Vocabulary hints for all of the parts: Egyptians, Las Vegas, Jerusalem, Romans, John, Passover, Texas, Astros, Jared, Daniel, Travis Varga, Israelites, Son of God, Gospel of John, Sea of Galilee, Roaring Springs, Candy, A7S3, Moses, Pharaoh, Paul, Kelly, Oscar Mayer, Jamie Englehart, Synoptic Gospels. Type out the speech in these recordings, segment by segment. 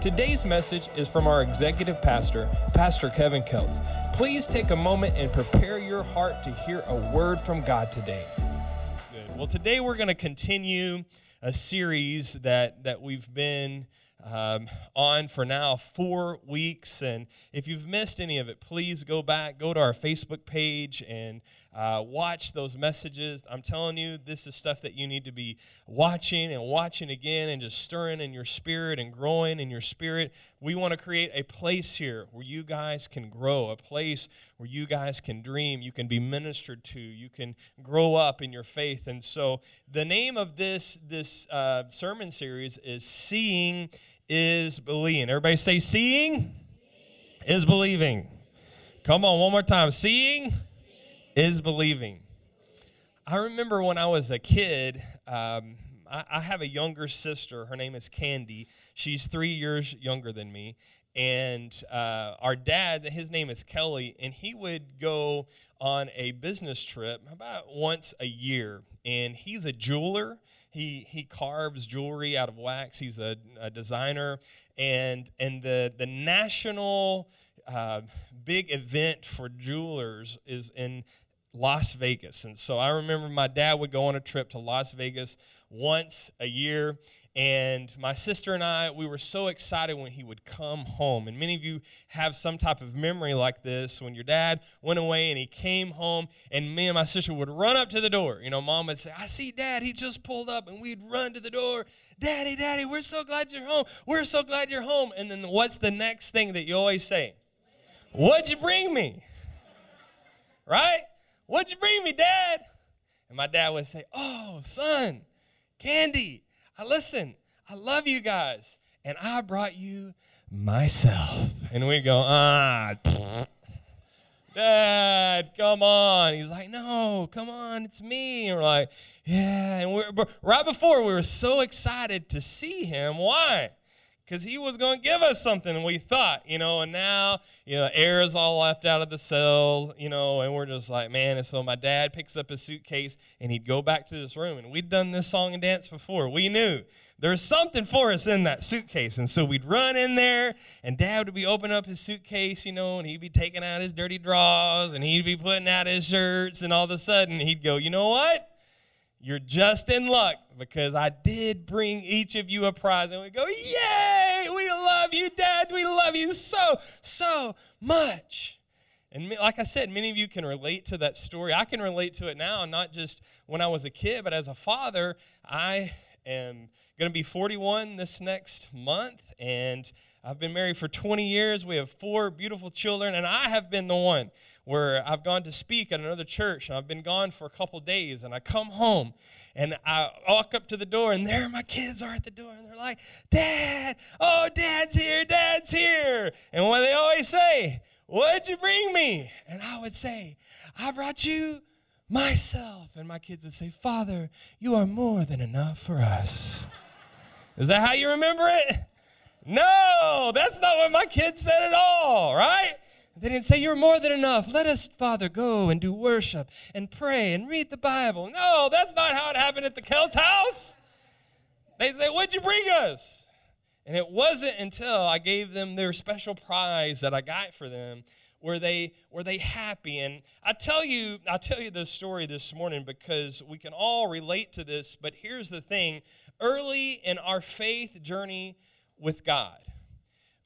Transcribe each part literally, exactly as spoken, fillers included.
Today's message is from our executive pastor, Pastor Kevin Keltz. Please take a moment and prepare your heart to hear a word from God today. Good. Well, today we're going to continue a series that, that we've been Um, on for now four weeks, and if you've missed any of it, please go back, go to our Facebook page, and uh, watch those messages. I'm telling you, this is stuff that you need to be watching and watching again, and just stirring in your spirit and growing in your spirit. We want to create a place here where you guys can grow, a place where you guys can dream, you can be ministered to, you can grow up in your faith. And so the name of this this uh, sermon series is Seeing is Believing. Everybody say, seeing, seeing is believing. Come on, one more time. Seeing, seeing is believing. I remember when I was a kid, um, I, I have a younger sister. Her name is Candy. She's three years younger than me. And uh, our dad, his name is Kelly, and he would go on a business trip about once a year. And he's a jeweler. He he carves jewelry out of wax. He's a, a designer, and and the the national uh, big event for jewelers is in Las Vegas. And so I remember my dad would go on a trip to Las Vegas once a year. And my sister and I, we were so excited when he would come home. And many of you have some type of memory like this, when your dad went away and he came home, and me and my sister would run up to the door. You know, Mom would say, I see Dad, he just pulled up, and we'd run to the door. Daddy, Daddy, we're so glad you're home. We're so glad you're home. And then what's the next thing that you always say? What'd you bring me? Right? What'd you bring me, Dad? And my dad would say, oh, son, Candy. Listen, I love you guys, and I brought you myself. And we go, ah, Dad, come on. He's like, no, come on, it's me. And we're like, yeah. And we're right before, we were so excited to see him. Why? Because he was going to give us something, and we thought, you know, and now, you know, air is all left out of the cell, you know, and we're just like, man. And so my dad picks up his suitcase, and he'd go back to this room, and we'd done this song and dance before. We knew there's something for us in that suitcase, and so we'd run in there, and Dad would be opening up his suitcase, you know, and he'd be taking out his dirty drawers, and he'd be putting out his shirts, and all of a sudden he'd go, you know what? You're just in luck, because I did bring each of you a prize. And we go, yay, we love you, Dad. We love you so, so much. And like I said, many of you can relate to that story. I can relate to it now, not just when I was a kid, but as a father. I am going to be forty-one this next month, and I've been married for twenty years. We have four beautiful children, and I have been the one where I've gone to speak at another church, and I've been gone for a couple days, and I come home, and I walk up to the door, and there my kids are at the door, and they're like, Dad, oh, Dad's here, Dad's here. And what do they always say? What'd you bring me? And I would say, I brought you myself. And my kids would say, Father, you are more than enough for us. Is that how you remember it? No, that's not what my kids said at all, right? They didn't say, you're more than enough. Let us, Father, go and do worship and pray and read the Bible. No, that's not how it happened at the Keltz house. They say, what'd you bring us? And it wasn't until I gave them their special prize that I got for them were they were they happy. And I tell you, I tell you this story this morning because we can all relate to this, but here's the thing. Early in our faith journey with God,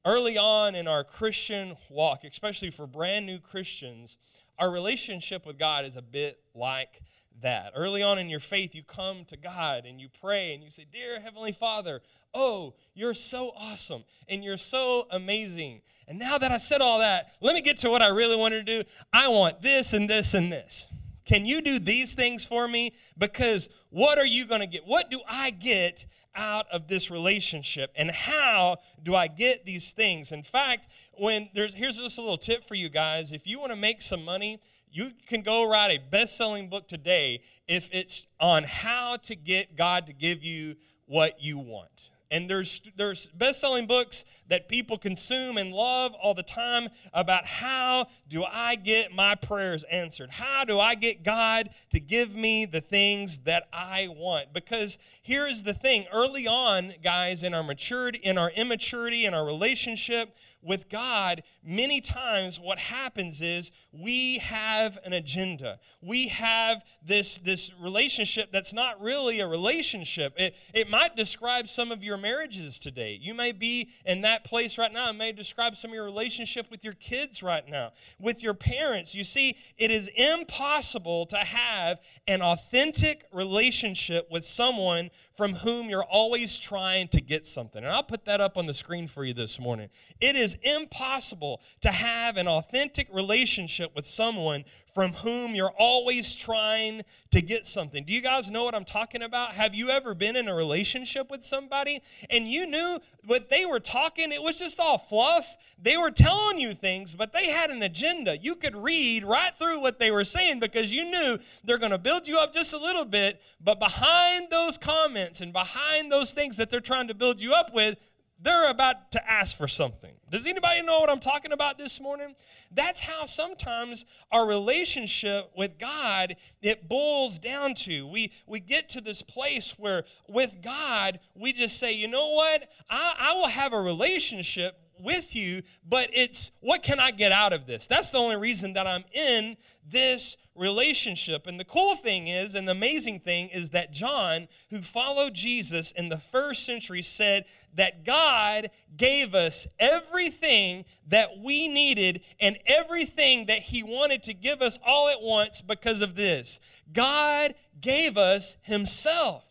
early on in our Christian walk, especially for brand new Christians, our relationship with God is a bit like that. Early on in your faith, you come to God and you pray and you say, Dear Heavenly Father, oh, you're so awesome and you're so amazing. And now that I said all that, let me get to what I really wanted to do. I want this and this and this. Can you do these things for me? Because what are you going to get? What do I get out of this relationship? And how do I get these things? In fact, when there's here's just a little tip for you guys. If you want to make some money, you can go write a best-selling book today if it's on how to get God to give you what you want. And there's there's best-selling books that people consume and love all the time about how do I get my prayers answered? How do I get God to give me the things that I want? Because here's the thing. Early on, guys, in our maturity, in our immaturity, in our relationship with God, many times what happens is we have an agenda. We have this, this relationship that's not really a relationship. It, it might describe some of your marriages today. You may be in that place right now. It may describe some of your relationship with your kids right now, with your parents. You see, it is impossible to have an authentic relationship with someone from whom you're always trying to get something. And I'll put that up on the screen for you this morning. It is impossible to have an authentic relationship with someone from whom you're always trying to get something. Do you guys know what I'm talking about? Have you ever been in a relationship with somebody and you knew what they were talking? It was just all fluff. They were telling you things, but they had an agenda. You could read right through what they were saying because you knew they're going to build you up just a little bit, but behind those comments and behind those things that they're trying to build you up with, they're about to ask for something. Does anybody know what I'm talking about this morning? That's how sometimes our relationship with God, it boils down to. We we get to this place where with God, we just say, you know what? I, I will have a relationship with you, but it's what can I get out of this? That's the only reason that I'm in this relationship. And the cool thing is, and the amazing thing is that John, who followed Jesus in the first century, said that God gave us everything that we needed and everything that he wanted to give us all at once because of this. God gave us himself.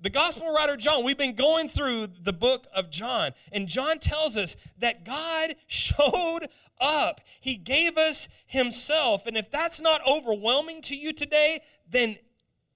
The gospel writer John, we've been going through the book of John, and John tells us that God showed up. He gave us himself, and if that's not overwhelming to you today, then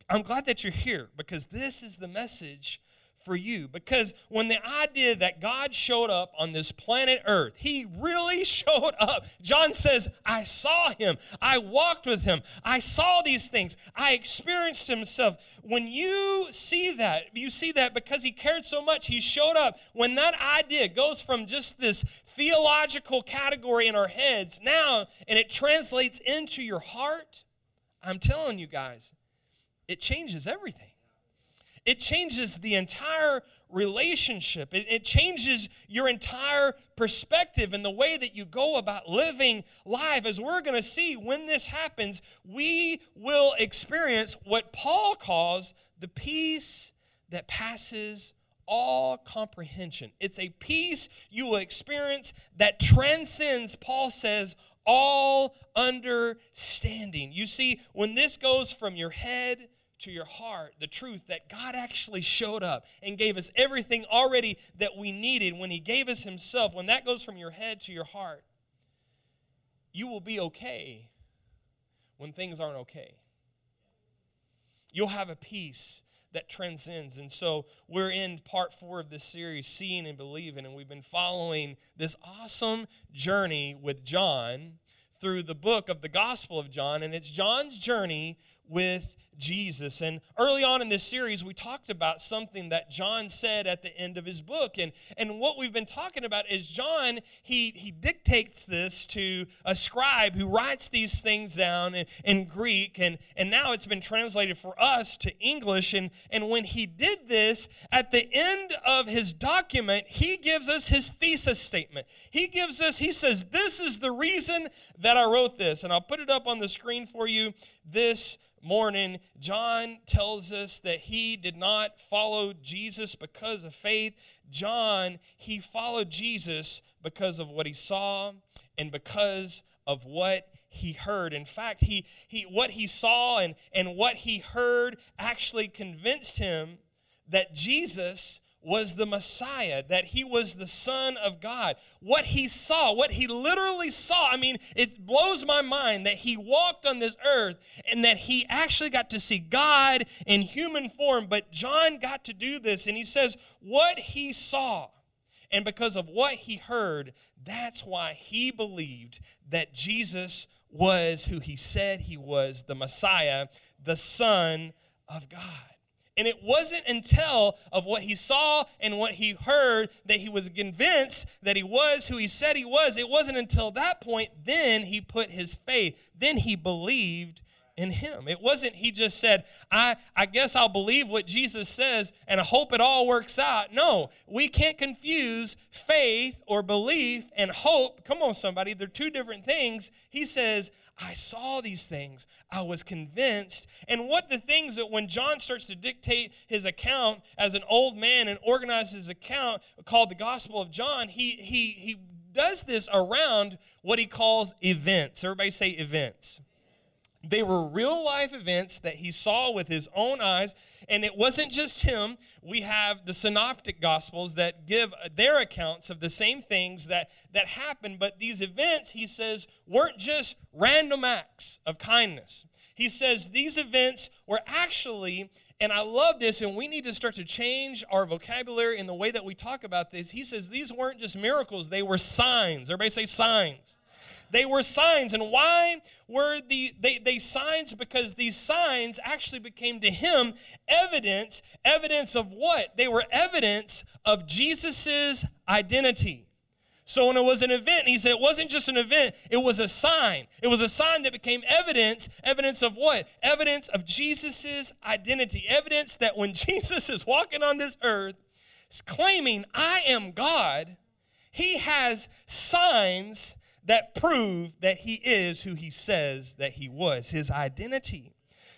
I'm glad that you're here, because this is the message for you. Because when the idea that God showed up on this planet Earth, he really showed up. John says, I saw him. I walked with him. I saw these things. I experienced himself. When you see that, you see that because he cared so much, he showed up. When that idea goes from just this theological category in our heads now, and it translates into your heart, I'm telling you guys, it changes everything. It changes the entire relationship. It, it changes your entire perspective and the way that you go about living life. As we're going to see, when this happens, we will experience what Paul calls the peace that passes all comprehension. It's a peace you will experience that transcends, Paul says, all understanding. You see, when this goes from your head to your heart, the truth that God actually showed up and gave us everything already that we needed when he gave us himself, when that goes from your head to your heart, you will be okay when things aren't okay. You'll have a peace that transcends. And so we're in part four of this series, Seeing and Believing, and we've been following this awesome journey with John through the book of the Gospel of John, and it's John's journey with Jesus. And early on in this series, we talked about something that John said at the end of his book. And, and what we've been talking about is John, he, he dictates this to a scribe who writes these things down in, in Greek. And, and now it's been translated for us to English. And, and when he did this, at the end of his document, he gives us his thesis statement. He gives us, he says, this is the reason that I wrote this. And I'll put it up on the screen for you this morning. John tells us that he did not follow Jesus because of faith. John, he followed Jesus because of what he saw and because of what he heard. In fact, he he what he saw and, and what he heard actually convinced him that Jesus was the Messiah, that he was the Son of God. What he saw, what he literally saw, I mean, it blows my mind that he walked on this earth and that he actually got to see God in human form. But John got to do this, and he says what he saw, and because of what he heard, that's why he believed that Jesus was who he said he was, the Messiah, the Son of God. And it wasn't until of what he saw and what he heard that he was convinced that he was who he said he was. It wasn't until that point, then he put his faith. Then he believed in him. It wasn't he just said, I, I guess I'll believe what Jesus says and I hope it all works out. No, we can't confuse faith or belief and hope. Come on, somebody. They're two different things. He says, I saw these things. I was convinced. And what the things that when John starts to dictate his account as an old man and organizes his account called the Gospel of John, he he he does this around what he calls events. Everybody say events. They were real-life events that he saw with his own eyes, and it wasn't just him. We have the Synoptic Gospels that give their accounts of the same things that, that happened, but these events, he says, weren't just random acts of kindness. He says these events were actually, and I love this, and we need to start to change our vocabulary in the way that we talk about this. He says these weren't just miracles, they were signs. Everybody say signs. They were signs. And why were the, they, they signs? Because these signs actually became to him evidence. Evidence of what? They were evidence of Jesus's identity. So when it was an event, he said it wasn't just an event, it was a sign. It was a sign that became evidence. Evidence of what? Evidence of Jesus's identity. Evidence that when Jesus is walking on this earth, claiming, I am God, he has signs that proved that he is who he says that he was, his identity.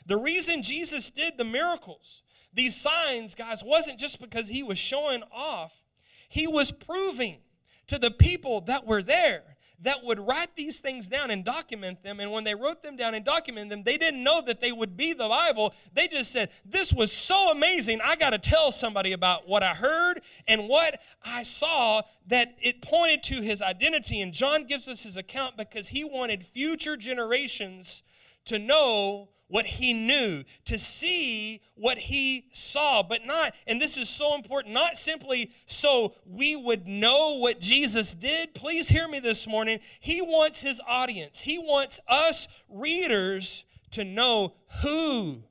The reason Jesus did the miracles, these signs, guys, wasn't just because he was showing off. He was proving to the people that were there that would write these things down and document them. And when they wrote them down and documented them, they didn't know that they would be the Bible. They just said, this was so amazing, I got to tell somebody about what I heard and what I saw, that it pointed to his identity. And John gives us his account because he wanted future generations to know what he knew, to see what he saw, but not, and this is so important, not simply so we would know what Jesus did. Please hear me this morning. He wants his audience, he wants us readers to know who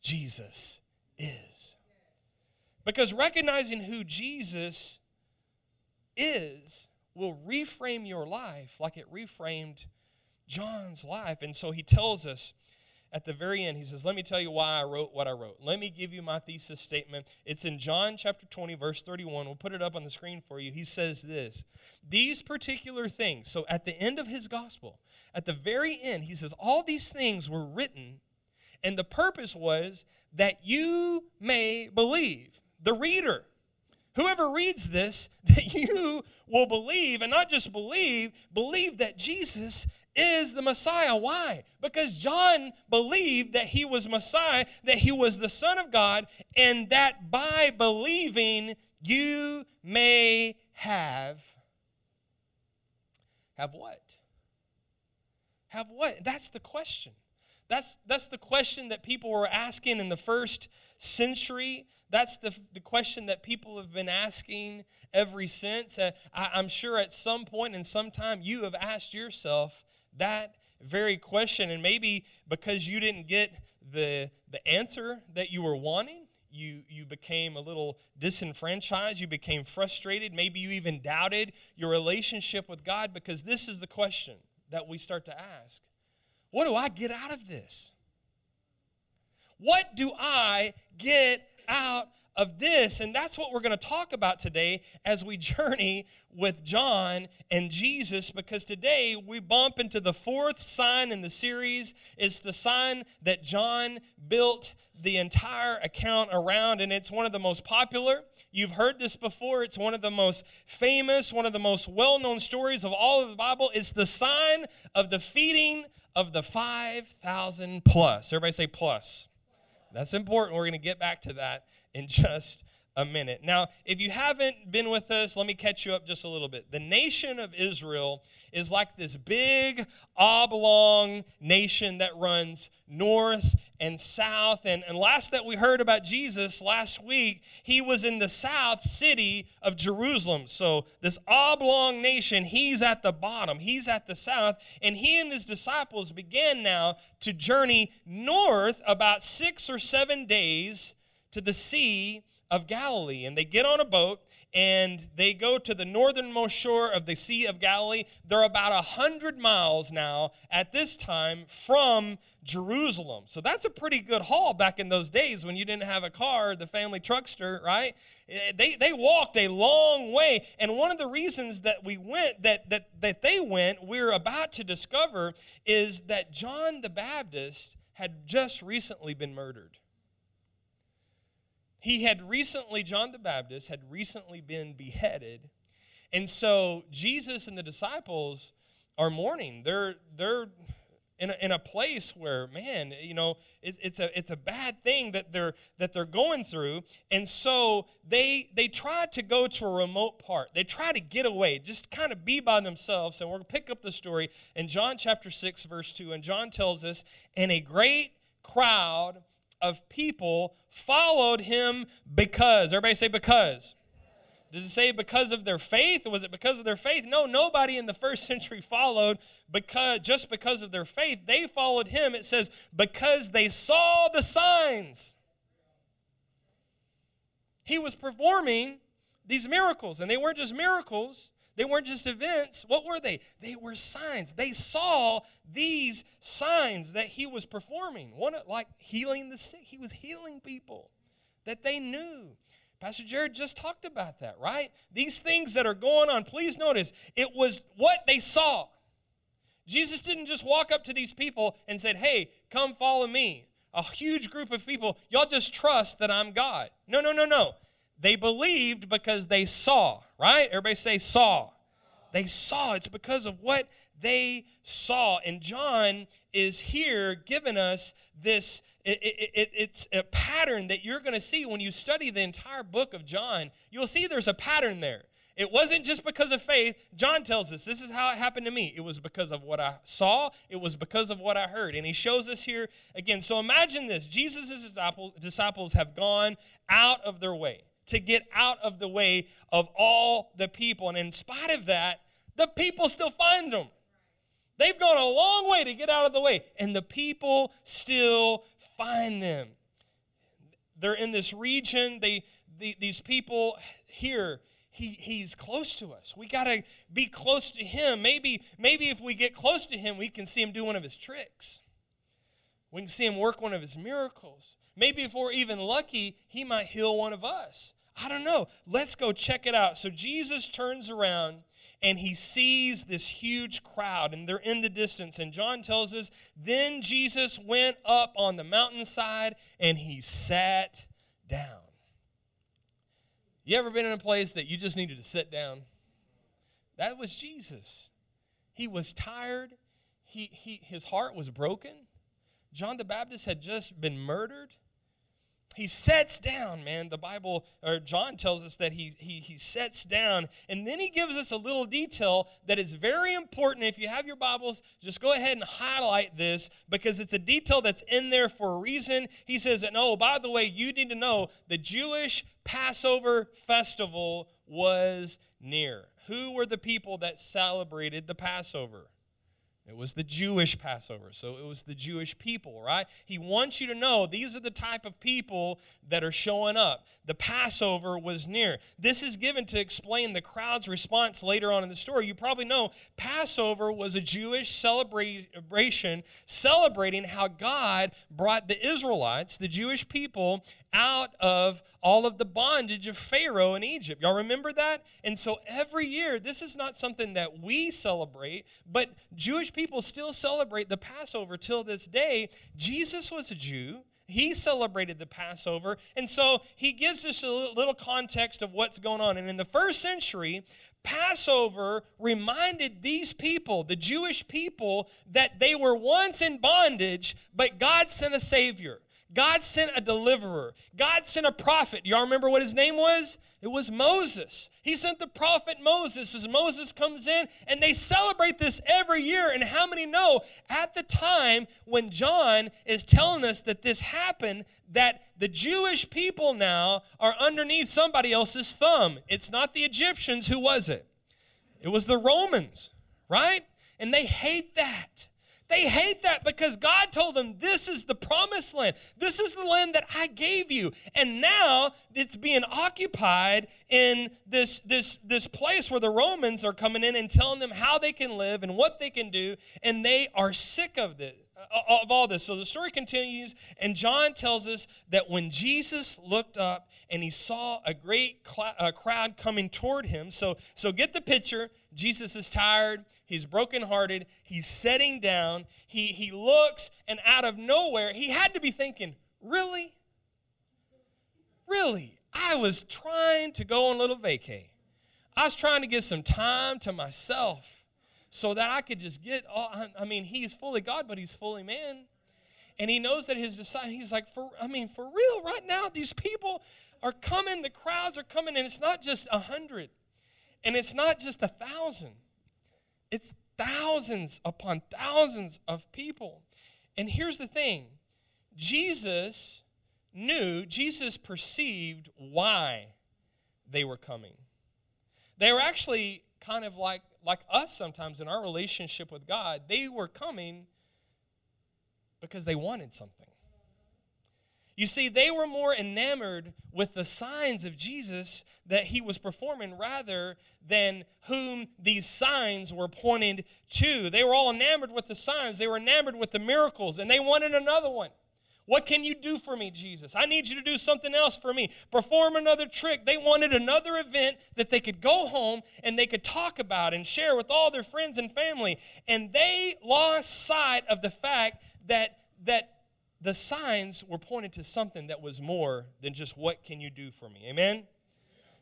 Jesus is. Because recognizing who Jesus is will reframe your life like it reframed John's life. And so he tells us, at the very end, he says, let me tell you why I wrote what I wrote. Let me give you my thesis statement. It's in John chapter twenty, verse thirty-one. We'll put it up on the screen for you. He says this, these particular things. So at the end of his gospel, at the very end, he says, all these things were written, and the purpose was that you may believe. The reader, whoever reads this, that you will believe, and not just believe, believe that Jesus is the Messiah. Why? Because John believed that he was Messiah, that he was the Son of God, and that by believing you may have, have what? Have what? That's the question. That's, that's the question that people were asking in the first century. That's the, the question that people have been asking ever since. Uh, I, I'm sure at some point in some time you have asked yourself that very question, and maybe because you didn't get the the answer that you were wanting, you you became a little disenfranchised, you became frustrated, maybe you even doubted your relationship with God, because this is the question that we start to ask. What do I get out of this? What do I get out of this? And that's what we're going to talk about today as we journey with John and Jesus, because today we bump into the fourth sign in the series. It's the sign that John built the entire account around, and it's one of the most popular. You've heard this before. It's one of the most famous, one of the most well-known stories of all of the Bible. It's the sign of the feeding of the five thousand plus. Everybody say plus. That's important. We're going to get back to that in just a minute. Now, if you haven't been with us, let me catch you up just a little bit. The nation of Israel is like this big oblong nation that runs north and south. And, and last that we heard about Jesus last week, he was in the south city of Jerusalem. So this oblong nation, he's at the bottom. He's at the south. And he and his disciples began now to journey north about six or seven days to the Sea of Galilee. And they get on a boat and they go to the northernmost shore of the Sea of Galilee. They're about one hundred miles now at this time from Jerusalem. So that's a pretty good haul back in those days when you didn't have a car, the family truckster, right? They they walked a long way. And one of the reasons that we went, that that that they went, we're about to discover, is that John the Baptist had just recently been murdered. He had recently, John the Baptist, had recently been beheaded. And so Jesus and the disciples are mourning. They're they're in a, in a place where, man, you know, it, it's a it's a bad thing that they're that they're going through. And so they they try to go to a remote part. They try to get away, just kind of be by themselves. And we're going to pick up the story in John chapter six, verse two. And John tells us, "And a great crowd of people followed him because," everybody say because. Does it say because of their faith? Was it because of their faith? No, nobody in the first century followed because just because of their faith. They followed him, it says, because they saw the signs. He was performing these miracles, and they weren't just miracles. They weren't just events. What were they? They were signs. They saw these signs that he was performing. One, like healing the sick. He was healing people that they knew. Pastor Jared just talked about that, right? These things that are going on, please notice, it was what they saw. Jesus didn't just walk up to these people and said, "Hey, come follow me." A huge group of people, y'all just trust that I'm God. No, no, no, no. They believed because they saw, right? Everybody say saw. They saw. It's because of what they saw. And John is here giving us this, it, it, it, it's a pattern that you're going to see when you study the entire book of John. You'll see there's a pattern there. It wasn't just because of faith. John tells us, this is how it happened to me. It was because of what I saw. It was because of what I heard. And he shows us here again. So imagine this. Jesus' disciples have gone out of their way to get out of the way of all the people. And in spite of that, the people still find them. They've gone a long way to get out of the way, and the people still find them. They're in this region. They, the, these people here, he, he's close to us. We got to be close to him. Maybe, maybe if we get close to him, we can see him do one of his tricks. We can see him work one of his miracles. Maybe if we're even lucky, he might heal one of us. I don't know. Let's go check it out. So Jesus turns around and he sees this huge crowd, and they're in the distance. And John tells us, then Jesus went up on the mountainside and he sat down. You ever been in a place that you just needed to sit down? That was Jesus. He was tired. He, he, his heart was broken. John the Baptist had just been murdered. He sets down, man. The Bible, or John tells us that he, he, he sets down. And then he gives us a little detail that is very important. If you have your Bibles, just go ahead and highlight this because it's a detail that's in there for a reason. He says, and oh, by the way, you need to know the Jewish Passover festival was near. Who were the people that celebrated the Passover? It was the Jewish Passover, so it was the Jewish people, right? He wants you to know these are the type of people that are showing up. The Passover was near. This is given to explain the crowd's response later on in the story. You probably know Passover was a Jewish celebration celebrating how God brought the Israelites, the Jewish people, out of all of the bondage of Pharaoh in Egypt. Y'all remember that? And so every year, this is not something that we celebrate, but Jewish people still celebrate the Passover till this day. Jesus was a Jew. He celebrated the Passover. And so he gives us a little context of what's going on. And in the first century, Passover reminded these people, the Jewish people, that they were once in bondage, but God sent a Savior. God sent a deliverer. God sent a prophet. Y'all remember what his name was? It was Moses. He sent the prophet Moses as Moses comes in, and they celebrate this every year. And how many know at the time when John is telling us that this happened, that the Jewish people now are underneath somebody else's thumb? It's not the Egyptians. Who was it? It was the Romans, right? And they hate that. They hate that because God told them, this is the promised land. This is the land that I gave you. And now it's being occupied in this, this, this place where the Romans are coming in and telling them how they can live and what they can do. And they are sick of this, of all this. So the story continues, and John tells us that when Jesus looked up and he saw a great cl- uh, crowd coming toward him. So, so get the picture. Jesus is tired. He's brokenhearted. He's sitting down. He, he looks, and out of nowhere, he had to be thinking, really? Really? I was trying to go on a little vacay. I was trying to get some time to myself, so that I could just get all, I mean, he's fully God, but he's fully man. And he knows that his disciples, he's like, for, I mean, for real, right now, these people are coming, the crowds are coming, and it's not just a hundred, and it's not just a thousand. It's thousands upon thousands of people. And here's the thing, Jesus knew, Jesus perceived why they were coming. They were actually kind of like, like us sometimes in our relationship with God. They were coming because they wanted something. You see, they were more enamored with the signs of Jesus that he was performing rather than whom these signs were pointed to. They were all enamored with the signs. They were enamored with the miracles, and they wanted another one. What can you do for me, Jesus? I need you to do something else for me. Perform another trick. They wanted another event that they could go home and they could talk about and share with all their friends and family. And they lost sight of the fact that, that the signs were pointed to something that was more than just what can you do for me. Amen? Yeah.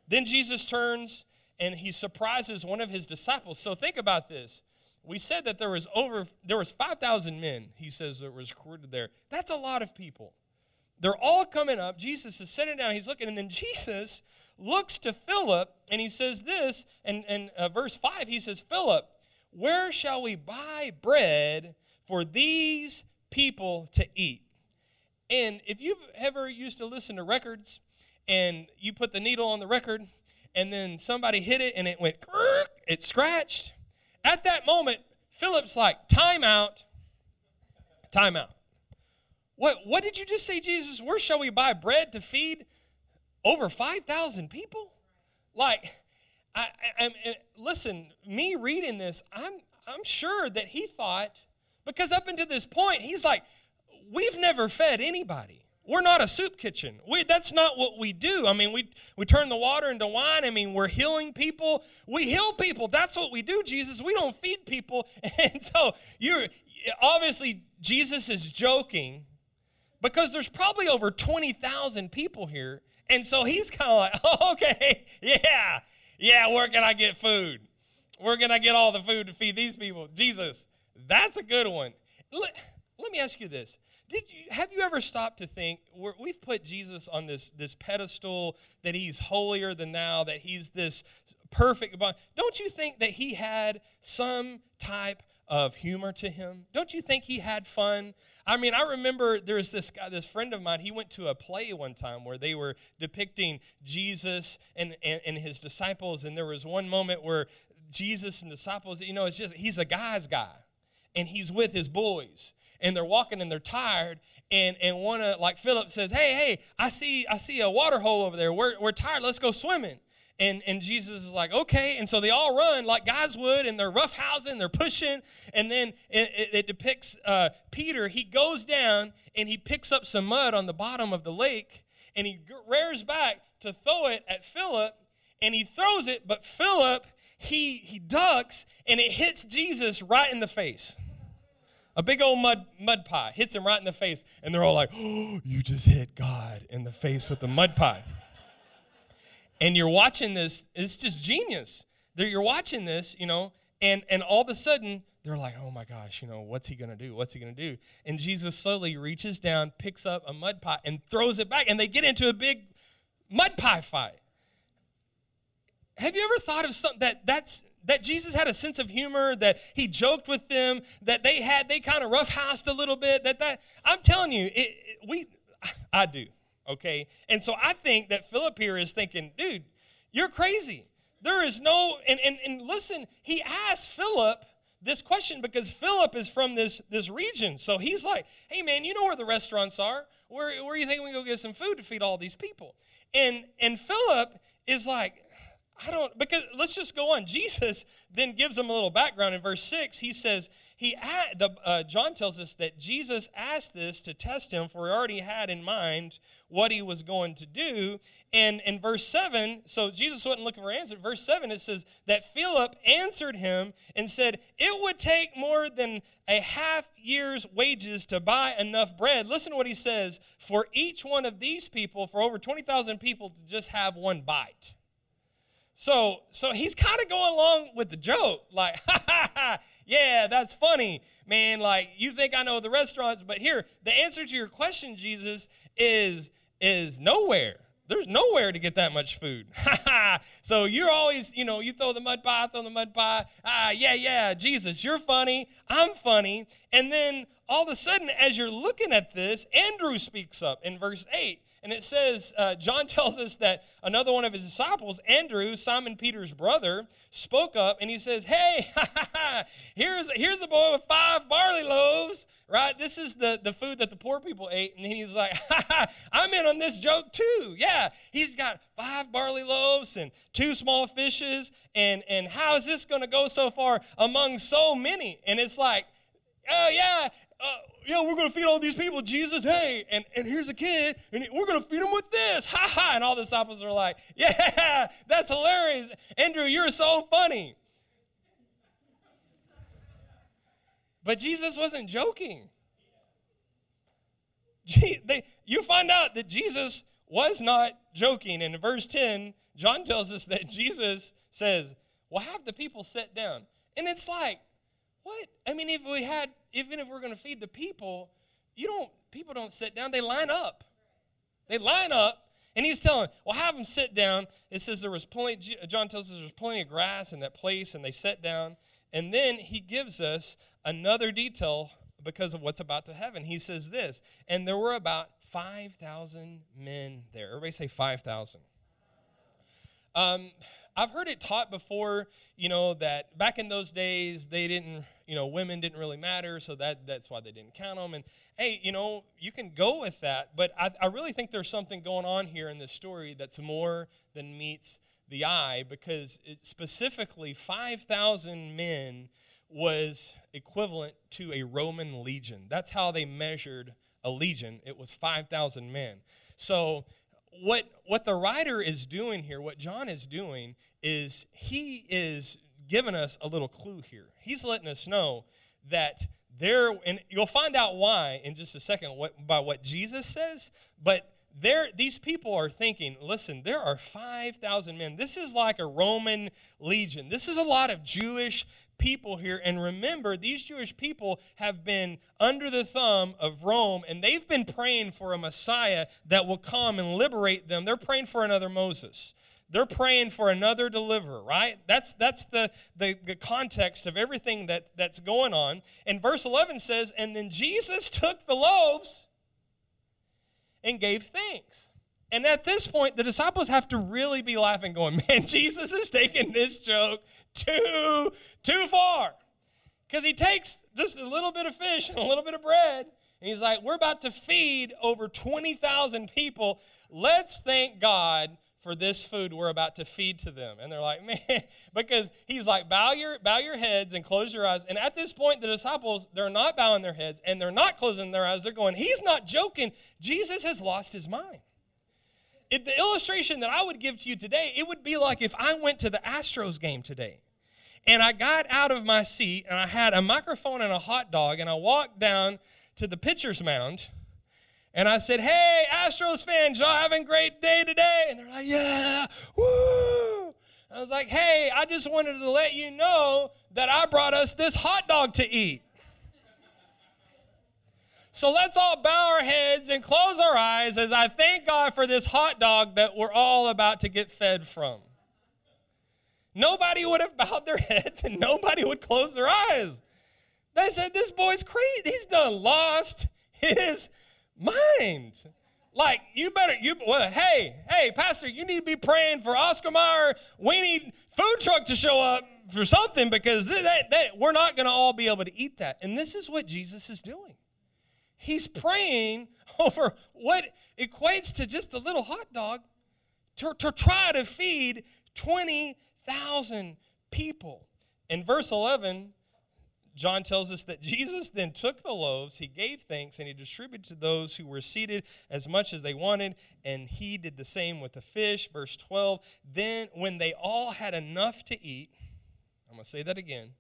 Then Jesus turns and he surprises one of his disciples. So think about this. We said that there was over, there was five thousand men, he says, that was recorded there. That's a lot of people. They're all coming up. Jesus is sitting down. He's looking. And then Jesus looks to Philip, and he says this. And in uh, verse five, he says, Philip, where shall we buy bread for these people to eat? And if you've ever used to listen to records, and you put the needle on the record, and then somebody hit it, and it went, it scratched. At that moment, Philip's like, time out, time out. What, what did you just say, Jesus? Where shall we buy bread to feed over five thousand people? Like, I, I, I listen, me reading this, I'm, I'm sure that he thought, because up until this point, he's like, we've never fed anybody. We're not a soup kitchen. We, that's not what we do. I mean, we, we turn the water into wine. I mean, we're healing people. We heal people. That's what we do, Jesus. We don't feed people. And so you're obviously, Jesus is joking because there's probably over twenty thousand people here. And so he's kind of like, oh, okay, yeah, yeah, where can I get food? Where can I get all the food to feed these people? Jesus, that's a good one. Let, let me ask you this. Did you, have you ever stopped to think, we're, we've put Jesus on this, this pedestal, that he's holier than thou, that he's this perfect. Don't you think that he had some type of humor to him? Don't you think he had fun? I mean, I remember there was this guy, this friend of mine, he went to a play one time where they were depicting Jesus and, and, and his disciples, and there was one moment where Jesus and disciples, you know, it's just, he's a guy's guy, and he's with his boys. And they're walking and they're tired, and and one of, like Philip says, hey, hey, I see I see a water hole over there. We're we're tired. Let's go swimming. And and Jesus is like, okay. And so they all run like guys would, and they're roughhousing, they're pushing. And then it, it, it depicts uh, Peter. He goes down and he picks up some mud on the bottom of the lake, and he rears back to throw it at Philip, and he throws it, but Philip he he ducks, and it hits Jesus right in the face. A big old mud mud pie hits him right in the face, and they're all like, oh, you just hit God in the face with the mud pie. And you're watching this. It's just genius. You're watching this, you know, And and all of a sudden, they're like, oh my gosh, you know, what's he going to do? What's he going to do? And Jesus slowly reaches down, picks up a mud pie, and throws it back, and they get into a big mud pie fight. Have you ever thought of something that that's, that Jesus had a sense of humor, that he joked with them, that they had, they kind of roughhoused a little bit, that that, I'm telling you, it, it, we, I do, okay? And so I think that Philip here is thinking, dude, you're crazy. There is no, and, and, and listen, he asked Philip this question because Philip is from this, this region. So he's like, hey, man, you know where the restaurants are. Where where do you think we can go get some food to feed all these people? And and Philip is like, I don't, because let's just go on. Jesus then gives him a little background. In verse six, he says, he the uh, John tells us that Jesus asked this to test him, for he already had in mind what he was going to do. And in verse seven, so Jesus wasn't looking for an answer. Verse seven, it says that Philip answered him and said, it would take more than a half year's wages to buy enough bread. Listen to what he says, for each one of these people, for over twenty thousand people to just have one bite. So so he's kind of going along with the joke, like, ha, ha, ha, yeah, that's funny, man. Like, you think I know the restaurants, but here, the answer to your question, Jesus, is, is nowhere. There's nowhere to get that much food. Ha, ha. So you're always, you know, you throw the mud pie, I throw the mud pie. Ah, yeah, yeah, Jesus, you're funny. I'm funny. And then all of a sudden, as you're looking at this, Andrew speaks up in verse eight. And it says, uh, John tells us that another one of his disciples, Andrew, Simon Peter's brother, spoke up and he says, hey, here's, here's a boy with five barley loaves, right? This is the, the food that the poor people ate. And then he's like, I'm in on this joke too. Yeah, he's got five barley loaves and two small fishes. And, and how is this going to go so far among so many? And it's like, oh, yeah. Uh, yeah, we're going to feed all these people, Jesus, hey, and, and here's a kid, and we're going to feed him with this, ha ha, and all the disciples are like, yeah, that's hilarious, Andrew, you're so funny. But Jesus wasn't joking. Gee, they, you find out that Jesus was not joking, and in verse ten, John tells us that Jesus says, well, have the people sit down, and it's like, what? I mean, if we had, even if we're going to feed the people, you don't, people don't sit down. They line up. They line up. And he's telling, well, have them sit down. It says there was plenty, John tells us there was plenty of grass in that place, and they sat down. And then he gives us another detail because of what's about to happen. He says this, and there were about five thousand men there. Everybody say five thousand. Um, I've heard it taught before, you know, that back in those days, they didn't, you know, women didn't really matter, so that, that's why they didn't count them. And, hey, you know, you can go with that, but I, I really think there's something going on here in this story that's more than meets the eye, because it specifically five thousand men was equivalent to a Roman legion. That's how they measured a legion. It was five thousand men. So What what the writer is doing here, what John is doing, is he is giving us a little clue here. He's letting us know that there, and you'll find out why in just a second what, by what Jesus says, but there, these people are thinking, listen, there are five thousand men. This is like a Roman legion. This is a lot of Jewish people here, and remember, these Jewish people have been under the thumb of Rome, and they've been praying for a Messiah that will come and liberate them. They're praying for another Moses. They're praying for another deliverer, right? That's that's the, the, the context of everything that, that's going on. And verse eleven says, and then Jesus took the loaves and gave thanks. And at this point, the disciples have to really be laughing, going, man, Jesus is taking this joke too, too far. Because he takes just a little bit of fish and a little bit of bread, and he's like, we're about to feed over twenty thousand people. Let's thank God for this food we're about to feed to them. And they're like, man, because he's like, bow your, bow your heads and close your eyes. And at this point, the disciples, they're not bowing their heads, and they're not closing their eyes. They're going, he's not joking. Jesus has lost his mind. If the illustration that I would give to you today, it would be like if I went to the Astros game today and I got out of my seat and I had a microphone and a hot dog and I walked down to the pitcher's mound and I said, hey, Astros fans, y'all having a great day today? And they're like, yeah, woo. And I was like, hey, I just wanted to let you know that I brought us this hot dog to eat. So let's all bow our heads and close our eyes as I thank God for this hot dog that we're all about to get fed from. Nobody would have bowed their heads and nobody would close their eyes. They said, this boy's crazy. He's done lost his mind. Like, you better, you well, hey, hey, Pastor, you need to be praying for Oscar Mayer. We need food truck to show up for something because they, they, they, we're not going to all be able to eat that. And this is what Jesus is doing. He's praying over what equates to just a little hot dog to, to try to feed twenty thousand people. In verse eleven, John tells us that Jesus then took the loaves, he gave thanks, and he distributed to those who were seated as much as they wanted, and he did the same with the fish. Verse twelve, then when they all had enough to eat, I'm going to say that again,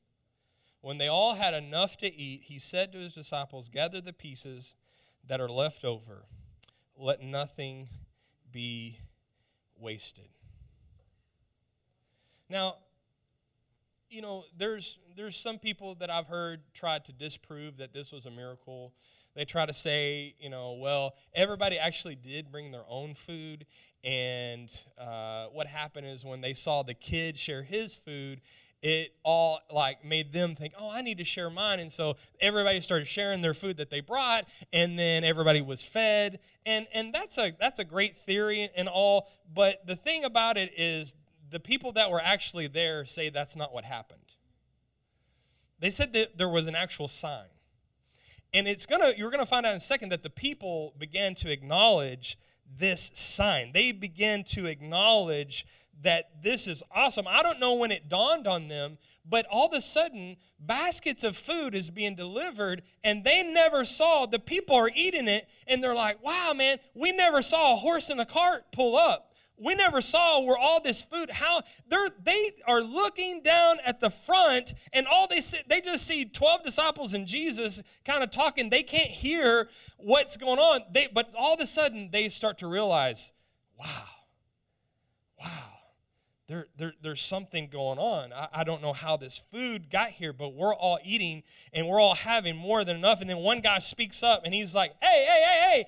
when they all had enough to eat, he said to his disciples, gather the pieces that are left over. Let nothing be wasted. Now, you know, there's there's some people that I've heard try to disprove that this was a miracle. They try to say, you know, well, everybody actually did bring their own food, and uh, what happened is when they saw the kid share his food, it all, like, made them think, oh, I need to share mine, and so everybody started sharing their food that they brought, and then everybody was fed, and and that's a that's a great theory and all, but the thing about it is, the people that were actually there say that's not what happened. They said that there was an actual sign. And it's gonna you're going to find out in a second that the people began to acknowledge this sign. They began to acknowledge that this is awesome. I don't know when it dawned on them, but all of a sudden, baskets of food is being delivered, and they never saw, the people are eating it, and they're like, wow, man, we never saw a horse and a cart pull up. We never saw where all this food, how they're, they are looking down at the front, and all they see, they just see twelve disciples and Jesus kind of talking. They can't hear what's going on. They, but all of a sudden, they start to realize, wow, wow, there, there, there's something going on. I, I don't know how this food got here, but we're all eating, and we're all having more than enough. And then one guy speaks up, and he's like, hey, hey, hey, hey.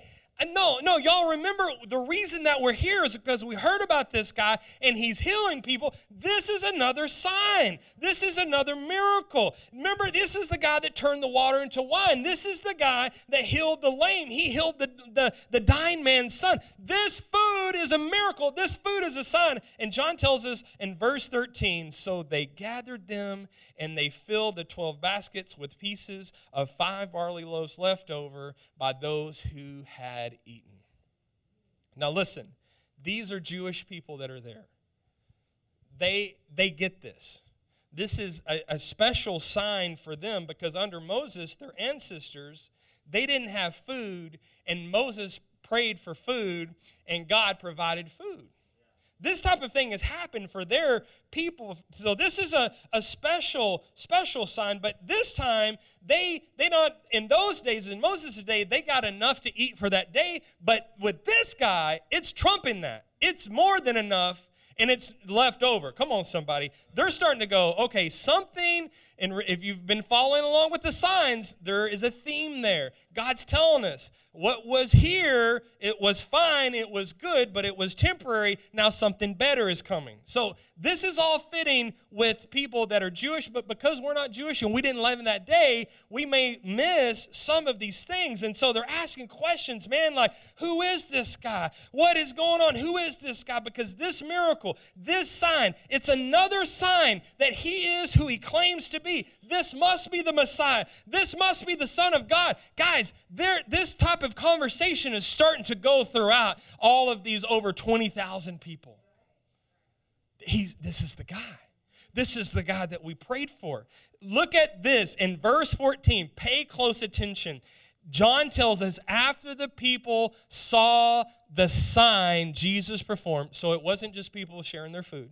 No, no, y'all remember the reason that we're here is because we heard about this guy and he's healing people. This is another sign. This is another miracle. Remember, this is the guy that turned the water into wine. This is the guy that healed the lame. He healed the, the, the dying man's son. This food is a miracle. This food is a sign. And John tells us in verse thirteen, so they gathered them and they filled the twelve baskets with pieces of five barley loaves left over by those who had eaten. Now listen, these are Jewish people that are there. They they get this. This is a, a special sign for them because under Moses, their ancestors, they didn't have food, and Moses prayed for food, and God provided food. This type of thing has happened for their people. So this is a, a special, special sign. But this time, they they not, in those days, in Moses' day, they got enough to eat for that day. But with this guy, it's trumping that. It's more than enough, and it's left over. Come on, somebody. They're starting to go, okay, something, and if you've been following along with the signs, there is a theme there. God's telling us, what was here, it was fine, it was good, but it was temporary. Now something better is coming. So this is all fitting with people that are Jewish, but because we're not Jewish and we didn't live in that day, we may miss some of these things. And so they're asking questions, man, like, who is this guy? What is going on? Who is this guy? Because this miracle, this sign, it's another sign that he is who he claims to be. This must be the Messiah. This must be the Son of God. Guys, there, this type of conversation is starting to go throughout all of these over twenty thousand people. He's, this is the guy. This is the guy that we prayed for. Look at this in verse fourteen. Pay close attention. John tells us after the people saw the sign Jesus performed, so it wasn't just people sharing their food.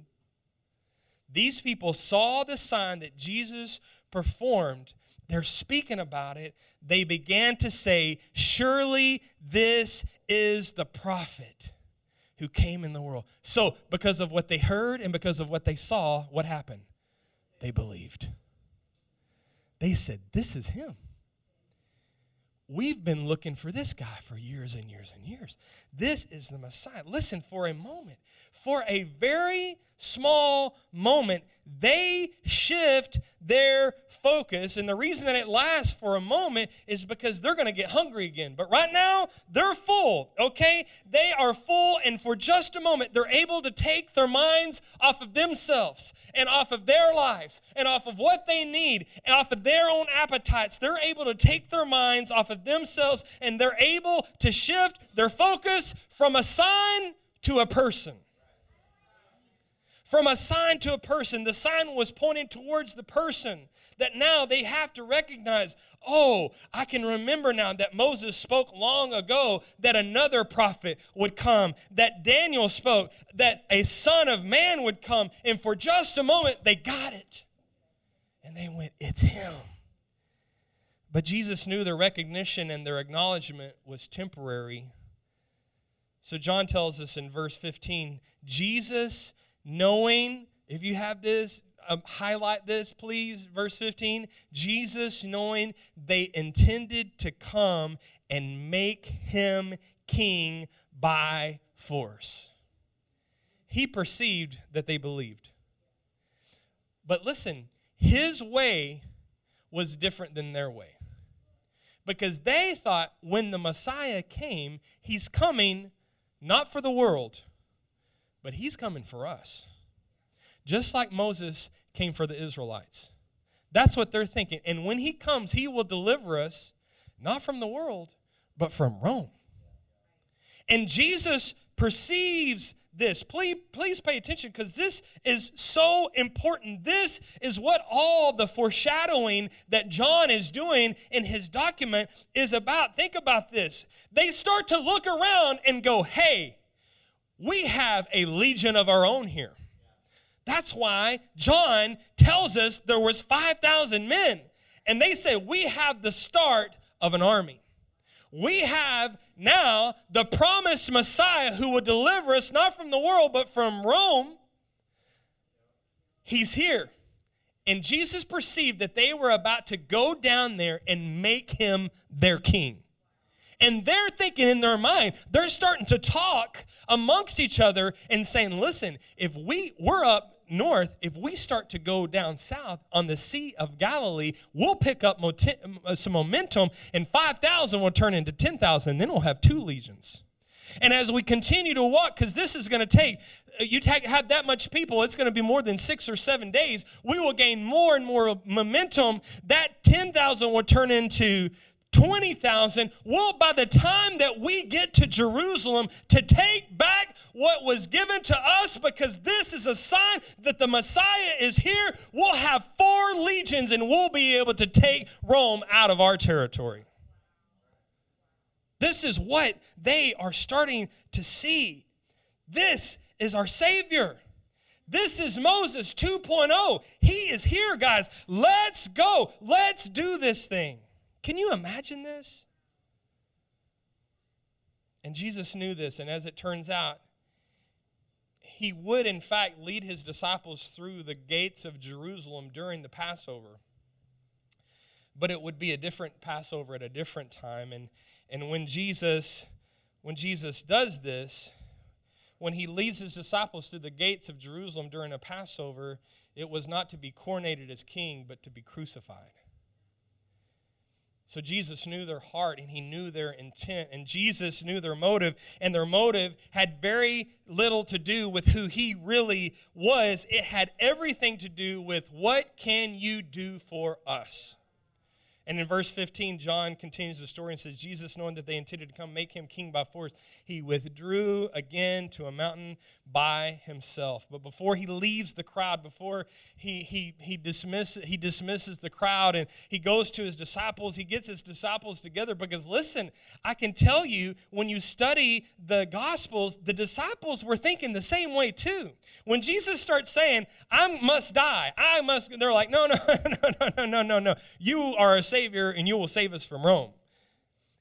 These people saw the sign that Jesus performed. They're speaking about it. They began to say, surely this is the prophet who came in the world. So because of what they heard and because of what they saw, what happened? They believed. They said, this is him. We've been looking for this guy for years and years and years. This is the Messiah. Listen, for a moment, for a very small moment, they shift their focus. And the reason that it lasts for a moment is because they're going to get hungry again. But right now, they're full, okay? They are full, and for just a moment, they're able to take their minds off of themselves and off of their lives and off of what they need and off of their own appetites. They're able to take their minds off of themselves, and they're able to shift their focus from a sign to a person. From a sign to a person, the sign was pointing towards the person that now they have to recognize, oh, I can remember now that Moses spoke long ago that another prophet would come, that Daniel spoke, that a son of man would come. And for just a moment, they got it. And they went, it's him. But Jesus knew their recognition and their acknowledgement was temporary. So John tells us in verse fifteen, Jesus, knowing, if you have this, um, highlight this, please. Verse fifteen, Jesus, knowing they intended to come and make him king by force. He perceived that they believed. But listen, his way was different than their way. Because they thought when the Messiah came, he's coming not for the world, but he's coming for us. Just like Moses came for the Israelites. That's what they're thinking. And when he comes, he will deliver us, not from the world, but from Rome. And Jesus perceives this. Please, please pay attention, because this is so important. This is what all the foreshadowing that John is doing in his document is about. Think about this. They start to look around and go, hey, we have a legion of our own here. That's why John tells us there was five thousand men. And they say, we have the start of an army. We have now the promised Messiah who will deliver us not from the world but from Rome. He's here. And Jesus perceived that they were about to go down there and make him their king. And they're thinking in their mind, they're starting to talk amongst each other and saying, listen, if we, we're up north, if we start to go down south on the Sea of Galilee, we'll pick up some momentum, and five thousand will turn into ten thousand, then we'll have two legions. And as we continue to walk, because this is going to take, you have that much people, it's going to be more than six or seven days, we will gain more and more momentum. That ten thousand will turn into twenty thousand, well, by the time that we get to Jerusalem to take back what was given to us, because this is a sign that the Messiah is here, we'll have four legions and we'll be able to take Rome out of our territory. This is what they are starting to see. This is our Savior. This is Moses two point oh. He is here, guys. Let's go. Let's do this thing. Can you imagine this? And Jesus knew this, and as it turns out, he would, in fact, lead his disciples through the gates of Jerusalem during the Passover. But it would be a different Passover at a different time. And, and when Jesus, when Jesus does this, when he leads his disciples through the gates of Jerusalem during a Passover, it was not to be coronated as king, but to be crucified. So Jesus knew their heart, and he knew their intent, and Jesus knew their motive, and their motive had very little to do with who he really was. It had everything to do with what can you do for us? And in verse fifteen, John continues the story and says, Jesus, knowing that they intended to come make him king by force, he withdrew again to a mountain by himself. But before he leaves the crowd, before he he he dismisses he dismisses the crowd and he goes to his disciples, he gets his disciples together, because listen, I can tell you, when you study the Gospels, the disciples were thinking the same way too. When Jesus starts saying, I must die, I must, they're like, no, no, no, no, no, no, no. You are a Savior and you will save us from Rome.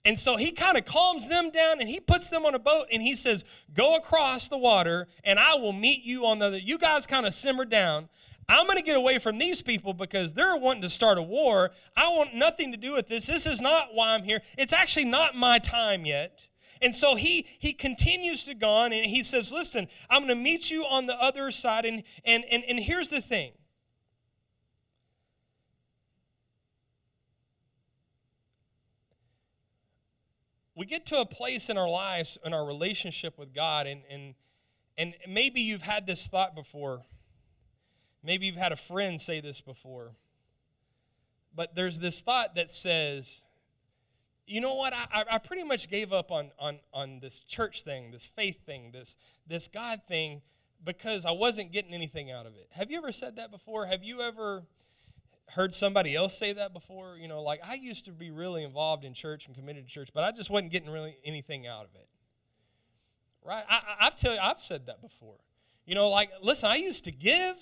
And so he kind of calms them down, and he puts them on a boat, and he says, go across the water, and I will meet you on the other. You guys kind of simmer down. I'm going to get away from these people because they're wanting to start a war. I want nothing to do with this. This is not why I'm here. It's actually not my time yet. And so he he continues to go on, and he says, listen, I'm going to meet you on the other side. And, and, and, and here's the thing. We get to a place in our lives, in our relationship with God, and, and, and maybe you've had this thought before. Maybe you've had a friend say this before. But there's this thought that says, you know what, I, I pretty much gave up on, on, on this church thing, this faith thing, this, this God thing, because I wasn't getting anything out of it. Have you ever said that before? Have you ever heard somebody else say that before? You know, like, I used to be really involved in church and committed to church, but I just wasn't getting really anything out of it, right? I, I, I've tell you, I've said that before. You know, like, listen, I used to give,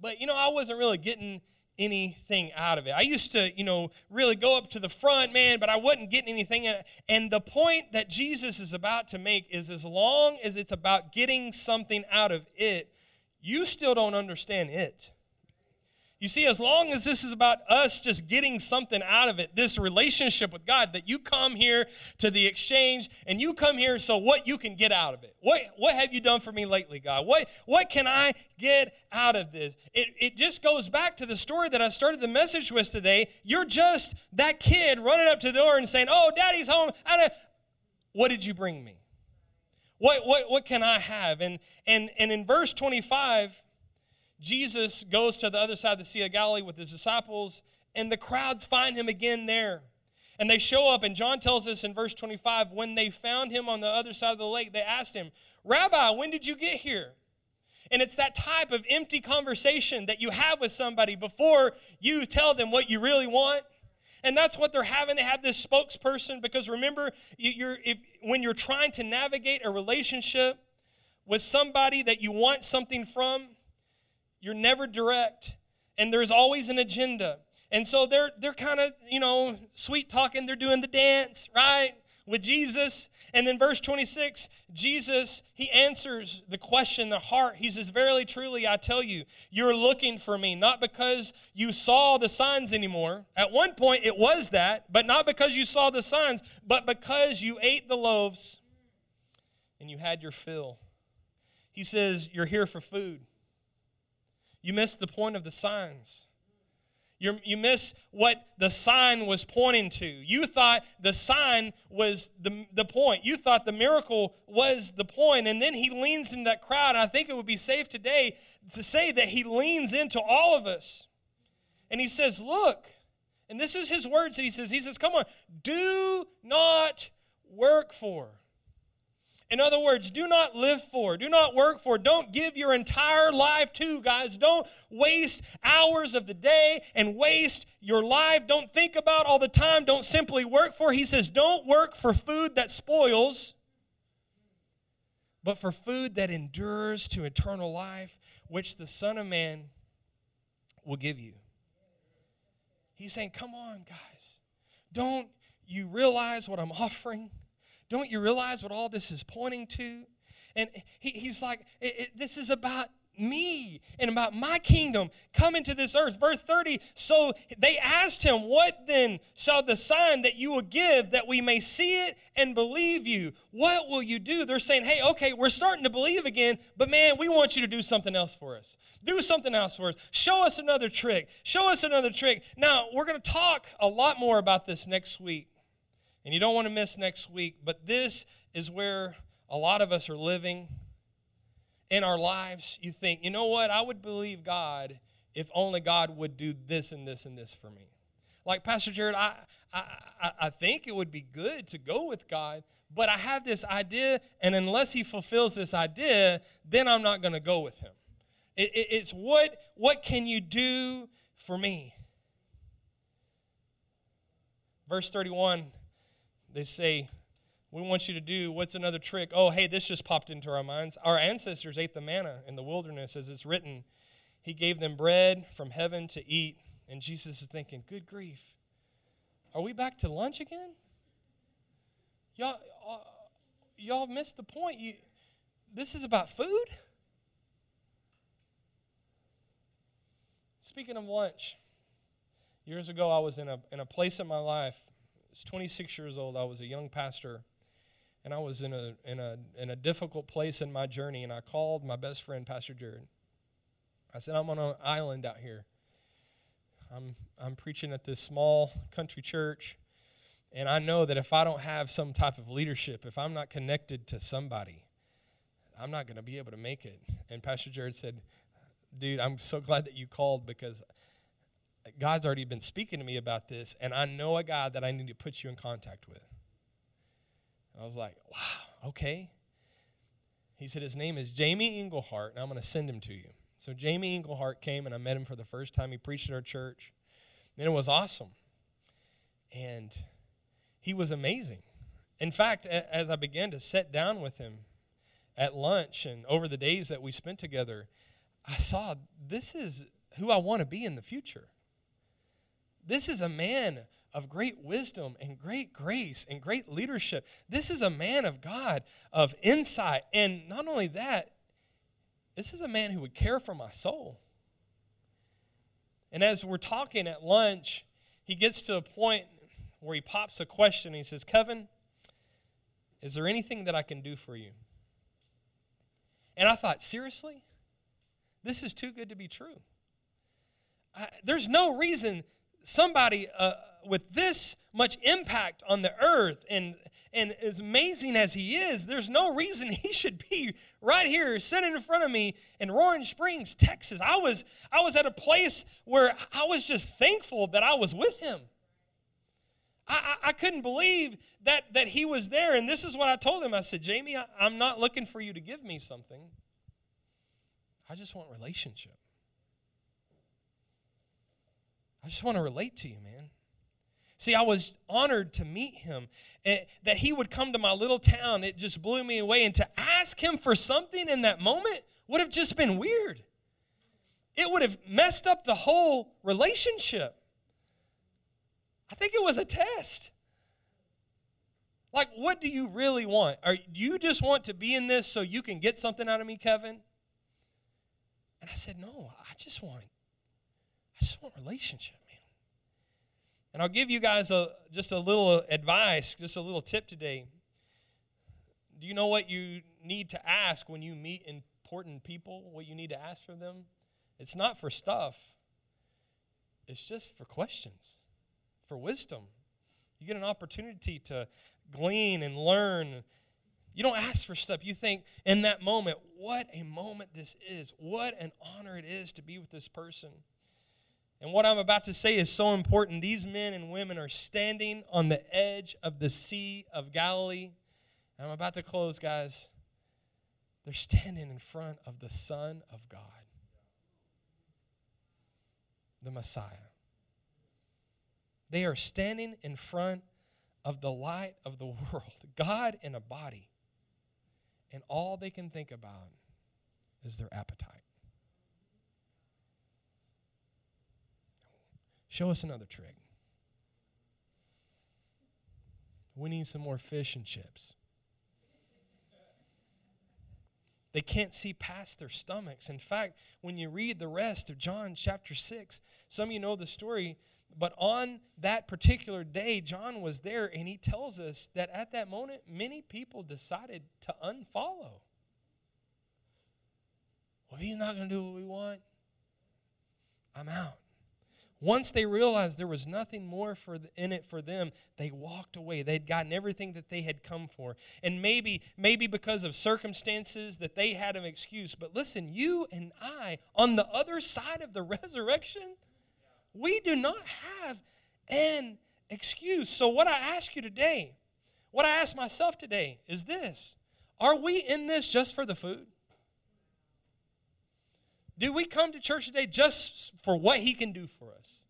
but, you know, I wasn't really getting anything out of it. I used to, you know, really go up to the front, man, but I wasn't getting anything. And the point that Jesus is about to make is, as long as it's about getting something out of it, you still don't understand it. You see, as long as this is about us just getting something out of it, this relationship with God, that you come here to the exchange and you come here so what you can get out of it. What what have you done for me lately, God? What what can I get out of this? It it just goes back to the story that I started the message with today. You're just that kid running up to the door and saying, oh, Daddy's home. I don't, what did you bring me? What what what can I have? And and and in verse twenty-five, Jesus goes to the other side of the Sea of Galilee with his disciples, and the crowds find him again there. And they show up, and John tells us in verse twenty-five, when they found him on the other side of the lake, they asked him, Rabbi, when did you get here? And it's that type of empty conversation that you have with somebody before you tell them what you really want. And that's what they're having. They have this spokesperson, because remember, you're, if, when you're trying to navigate a relationship with somebody that you want something from, you're never direct, and there's always an agenda. And so they're they're kind of, you know, sweet talking. They're doing the dance, right, with Jesus. And then verse twenty-six, Jesus, he answers the question, the heart. He says, verily, truly, I tell you, you're looking for me, not because you saw the signs anymore. At one point, it was that, but not because you saw the signs, but because you ate the loaves and you had your fill. He says, you're here for food. You miss the point of the signs. You're, you miss what the sign was pointing to. You thought the sign was the, the point. You thought the miracle was the point. And then he leans into that crowd. I think it would be safe today to say that he leans into all of us. And he says, look, and this is his words that he says. He says, come on, do not work for. In other words, do not live for, do not work for, don't give your entire life to, guys. Don't waste hours of the day and waste your life. Don't think about all the time. Don't simply work for. He says, don't work for food that spoils, but for food that endures to eternal life, which the Son of Man will give you. He's saying, come on, guys. Don't you realize what I'm offering? Don't you realize what all this is pointing to? And he, he's like, it, it, this is about me and about my kingdom coming to this earth. Verse thirty, so they asked him, what then shall the sign that you will give that we may see it and believe you? What will you do? They're saying, hey, okay, we're starting to believe again, but man, we want you to do something else for us. Do something else for us. Show us another trick. Show us another trick. Now, we're going to talk a lot more about this next week. And you don't want to miss next week, but this is where a lot of us are living in our lives. You think, you know what, I would believe God if only God would do this and this and this for me. Like, Pastor Jared, I, I, I think it would be good to go with God, but I have this idea, and unless he fulfills this idea, then I'm not going to go with him. It, it, it's what, what can you do for me? Verse thirty-one. They say, we want you to do, what's another trick? Oh, hey, this just popped into our minds. Our ancestors ate the manna in the wilderness, as it's written. He gave them bread from heaven to eat. And Jesus is thinking, good grief. Are we back to lunch again? Y'all, uh, y'all missed the point. You, this is about food? Speaking of lunch, years ago I was in a in a place in my life. I was twenty-six years old. I was a young pastor, and I was in a in a in a difficult place in my journey. And I called my best friend, Pastor Jared. I said, "I'm on an island out here. I'm I'm preaching at this small country church, and I know that if I don't have some type of leadership, if I'm not connected to somebody, I'm not going to be able to make it." And Pastor Jared said, "Dude, I'm so glad that you called, because God's already been speaking to me about this, and I know a guy that I need to put you in contact with." And I was like, "Wow, okay." He said, "His name is Jamie Englehart, and I'm going to send him to you." So Jamie Englehart came, and I met him for the first time. He preached at our church, and it was awesome. And he was amazing. In fact, as I began to sit down with him at lunch and over the days that we spent together, I saw this is who I want to be in the future. This is a man of great wisdom and great grace and great leadership. This is a man of God, of insight. And not only that, this is a man who would care for my soul. And as we're talking at lunch, he gets to a point where he pops a question. He says, "Kevin, is there anything that I can do for you?" And I thought, seriously? This is too good to be true. I, there's no reason somebody uh, with this much impact on the earth and, and as amazing as he is, there's no reason he should be right here sitting in front of me in Roaring Springs, Texas. I was, I was at a place where I was just thankful that I was with him. I, I, I couldn't believe that, that he was there. And this is what I told him. I said, "Jamie, I, I'm not looking for you to give me something. I just want relationship. I just want to relate to you, man." See, I was honored to meet him, and that he would come to my little town. It just blew me away. And to ask him for something in that moment would have just been weird. It would have messed up the whole relationship. I think it was a test. Like, what do you really want? Are, do you just want to be in this so you can get something out of me, Kevin? And I said, "No, I just want, I just want relationship, man." And I'll give you guys a just a little advice, just a little tip today. Do you know what you need to ask when you meet important people? What you need to ask for them? It's not for stuff. It's just for questions, for wisdom. You get an opportunity to glean and learn. You don't ask for stuff. You think in that moment, what a moment this is. What an honor it is to be with this person. And what I'm about to say is so important. These men and women are standing on the edge of the Sea of Galilee. And I'm about to close, guys. They're standing in front of the Son of God, the Messiah. They are standing in front of the light of the world, God in a body. And all they can think about is their appetite. Show us another trick. We need some more fish and chips. They can't see past their stomachs. In fact, when you read the rest of John chapter six, some of you know the story, but on that particular day, John was there, and he tells us that at that moment, many people decided to unfollow. Well, he's not going to do what we want. I'm out. Once they realized there was nothing more for the, in it for them, they walked away. They'd gotten everything that they had come for. And maybe, maybe because of circumstances that they had an excuse. But listen, you and I, on the other side of the resurrection, we do not have an excuse. So what I ask you today, what I ask myself today is this. Are we in this just for the food? Do we come to church today just for what he can do for us?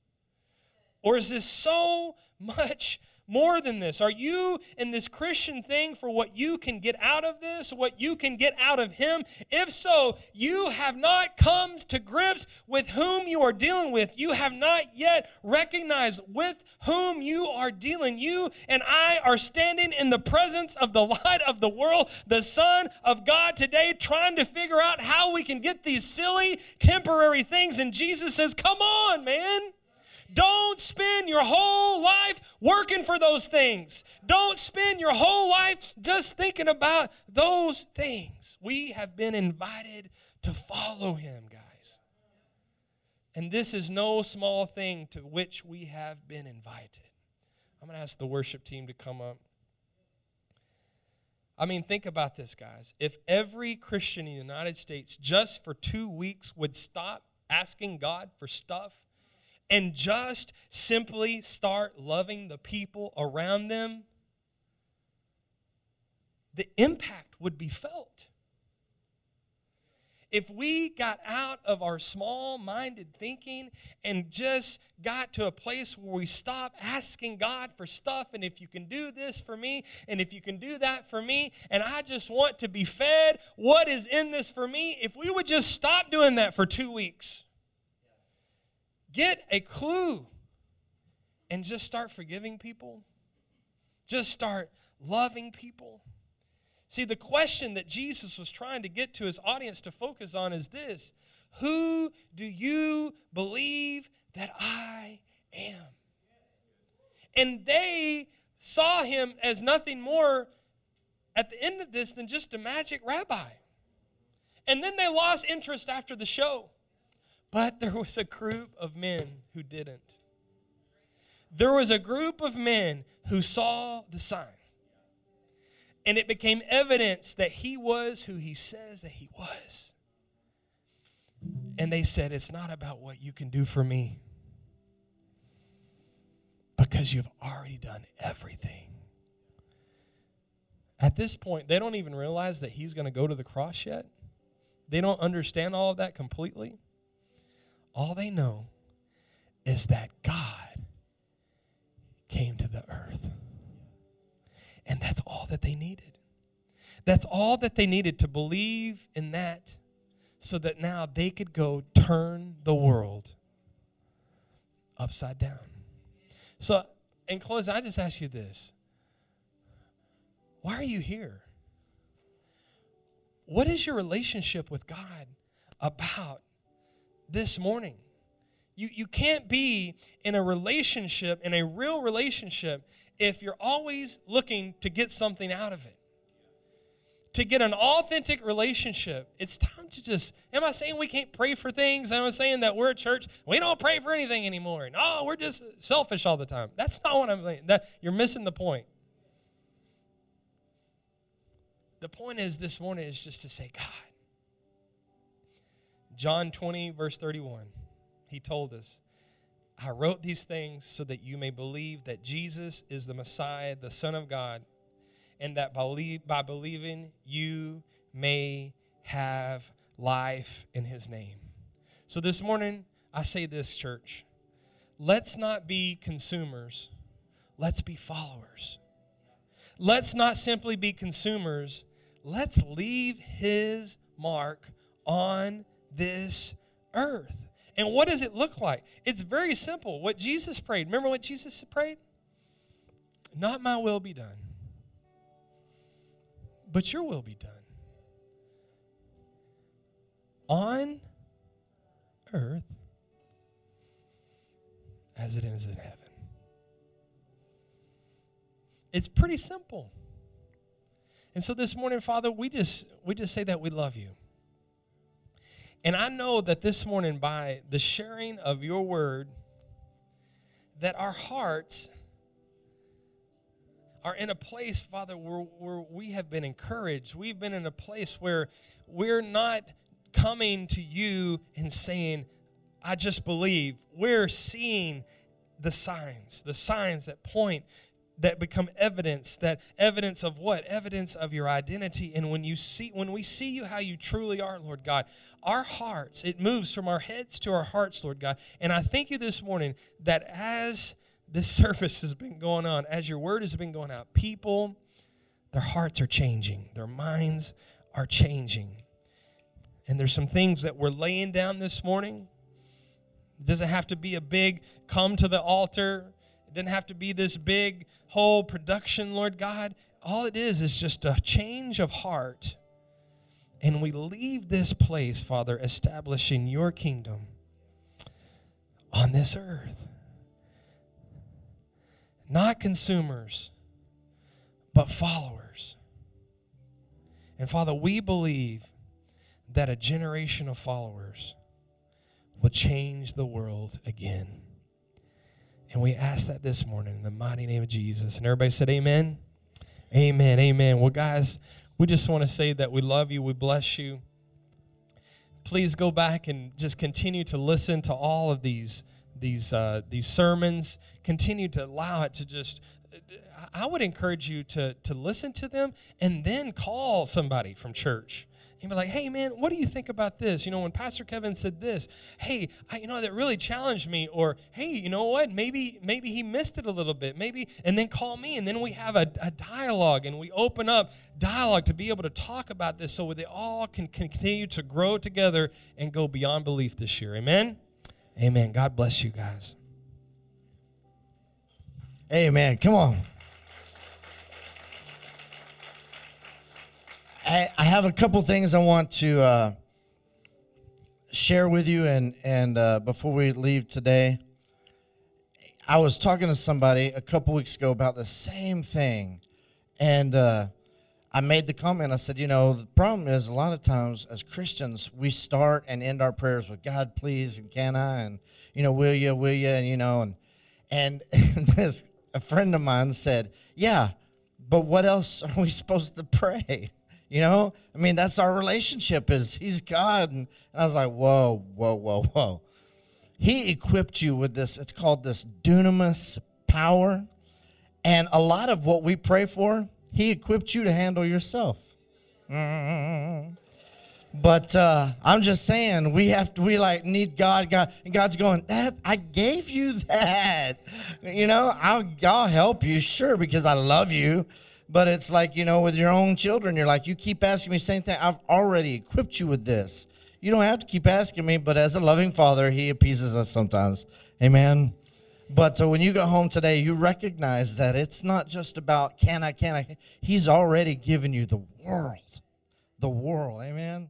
Or is this so much more than this? Are you in this Christian thing for what you can get out of this, what you can get out of him? If so, you have not come to grips with whom you are dealing with. You have not yet recognized with whom you are dealing. You and I are standing in the presence of the light of the world, the Son of God today, trying to figure out how we can get these silly temporary things. And Jesus says, come on, man. Don't spend your whole life working for those things. Don't spend your whole life just thinking about those things. We have been invited to follow him, guys. And this is no small thing to which we have been invited. I'm going to ask the worship team to come up. I mean, think about this, guys. If every Christian in the United States just for two weeks would stop asking God for stuff, and just simply start loving the people around them, the impact would be felt. If we got out of our small-minded thinking and just got to a place where we stop asking God for stuff, and if you can do this for me, and if you can do that for me, and I just want to be fed, what is in this for me? If we would just stop doing that for two weeks, get a clue and just start forgiving people. Just start loving people. See, the question that Jesus was trying to get to his audience to focus on is this: who do you believe that I am? And they saw him as nothing more at the end of this than just a magic rabbi. And then they lost interest after the show. But there was a group of men who didn't. There was a group of men who saw the sign. And it became evidence that he was who he says that he was. And they said, it's not about what you can do for me, because you've already done everything. At this point, they don't even realize that he's going to go to the cross yet. They don't understand all of that completely. All they know is that God came to the earth. And that's all that they needed. That's all that they needed to believe in that, so that now they could go turn the world upside down. So, in closing, I just ask you this. Why are you here? What is your relationship with God about this morning? You, you can't be in a relationship, in a real relationship, if you're always looking to get something out of it. To get an authentic relationship, it's time to just, am I saying we can't pray for things? Am I saying that we're a church, we don't pray for anything anymore? No, we're just selfish all the time. That's not what I'm saying. That, you're missing the point. The point is this morning is just to say, God, John twenty, verse thirty-one, he told us, I wrote these things so that you may believe that Jesus is the Messiah, the Son of God, and that by, by believing you may have life in his name. So this morning, I say this, church. Let's not be consumers. Let's be followers. Let's not simply be consumers. Let's leave his mark on this earth. And what does it look like? It's very simple. What Jesus prayed. Remember what Jesus prayed? Not my will be done, but your will be done. On earth as it is in heaven. It's pretty simple. And so this morning, Father, we just we just say that we love you. And I know that this morning, by the sharing of your word, that our hearts are in a place, Father, where, where we have been encouraged. We've been in a place where we're not coming to you and saying, I just believe. We're seeing the signs, the signs that point, that become evidence, that evidence of what? Evidence of your identity. And when you see, when we see you how you truly are, Lord God, our hearts, it moves from our heads to our hearts, Lord God. And I thank you this morning that as this service has been going on, as your word has been going out, people, their hearts are changing. Their minds are changing. And there's some things that we're laying down this morning. It doesn't have to be a big come to the altar. It doesn't have to be this big whole production, Lord God. All it is is just a change of heart. And we leave this place, Father, establishing your kingdom on this earth. Not consumers, but followers. And Father, we believe that a generation of followers will change the world again. And we ask that this morning in the mighty name of Jesus. And everybody said amen? Amen, amen. Well, guys, we just want to say that we love you. We bless you. Please go back and just continue to listen to all of these these uh, these sermons. Continue to allow it to just, I would encourage you to, to listen to them and then call somebody from church. And be like, hey, man, what do you think about this? You know, when Pastor Kevin said this, hey, I, you know, that really challenged me. Or, hey, you know what, maybe maybe he missed it a little bit. Maybe, and then call me. And then we have a, a dialogue, and we open up dialogue to be able to talk about this so they all can continue to grow together and go beyond belief this year. Amen? Amen. God bless you guys. Amen. Come on. I have a couple things I want to uh, share with you, and and uh, before we leave today, I was talking to somebody a couple weeks ago about the same thing, and uh, I made the comment. I said, you know, the problem is a lot of times as Christians, we start and end our prayers with God, please, and can I, and you know, will you, will you, and you know, and and, and this a friend of mine said, yeah, but what else are we supposed to pray? You know, I mean, that's our relationship is he's God. And, and I was like, whoa, whoa, whoa, whoa. He equipped you with this. It's called this dunamis power. And a lot of what we pray for, he equipped you to handle yourself. Mm-hmm. But uh, I'm just saying, we have to, we like need God, God. And God's going, that I gave you that. You know, I'll, I'll help you, sure, because I love you. But it's like, you know, with your own children, you're like, you keep asking me the same thing. I've already equipped you with this. You don't have to keep asking me, but as a loving father, he appeases us sometimes. Amen. But so when you go home today, you recognize that it's not just about can I, can I. He's already given you the world, the world. Amen.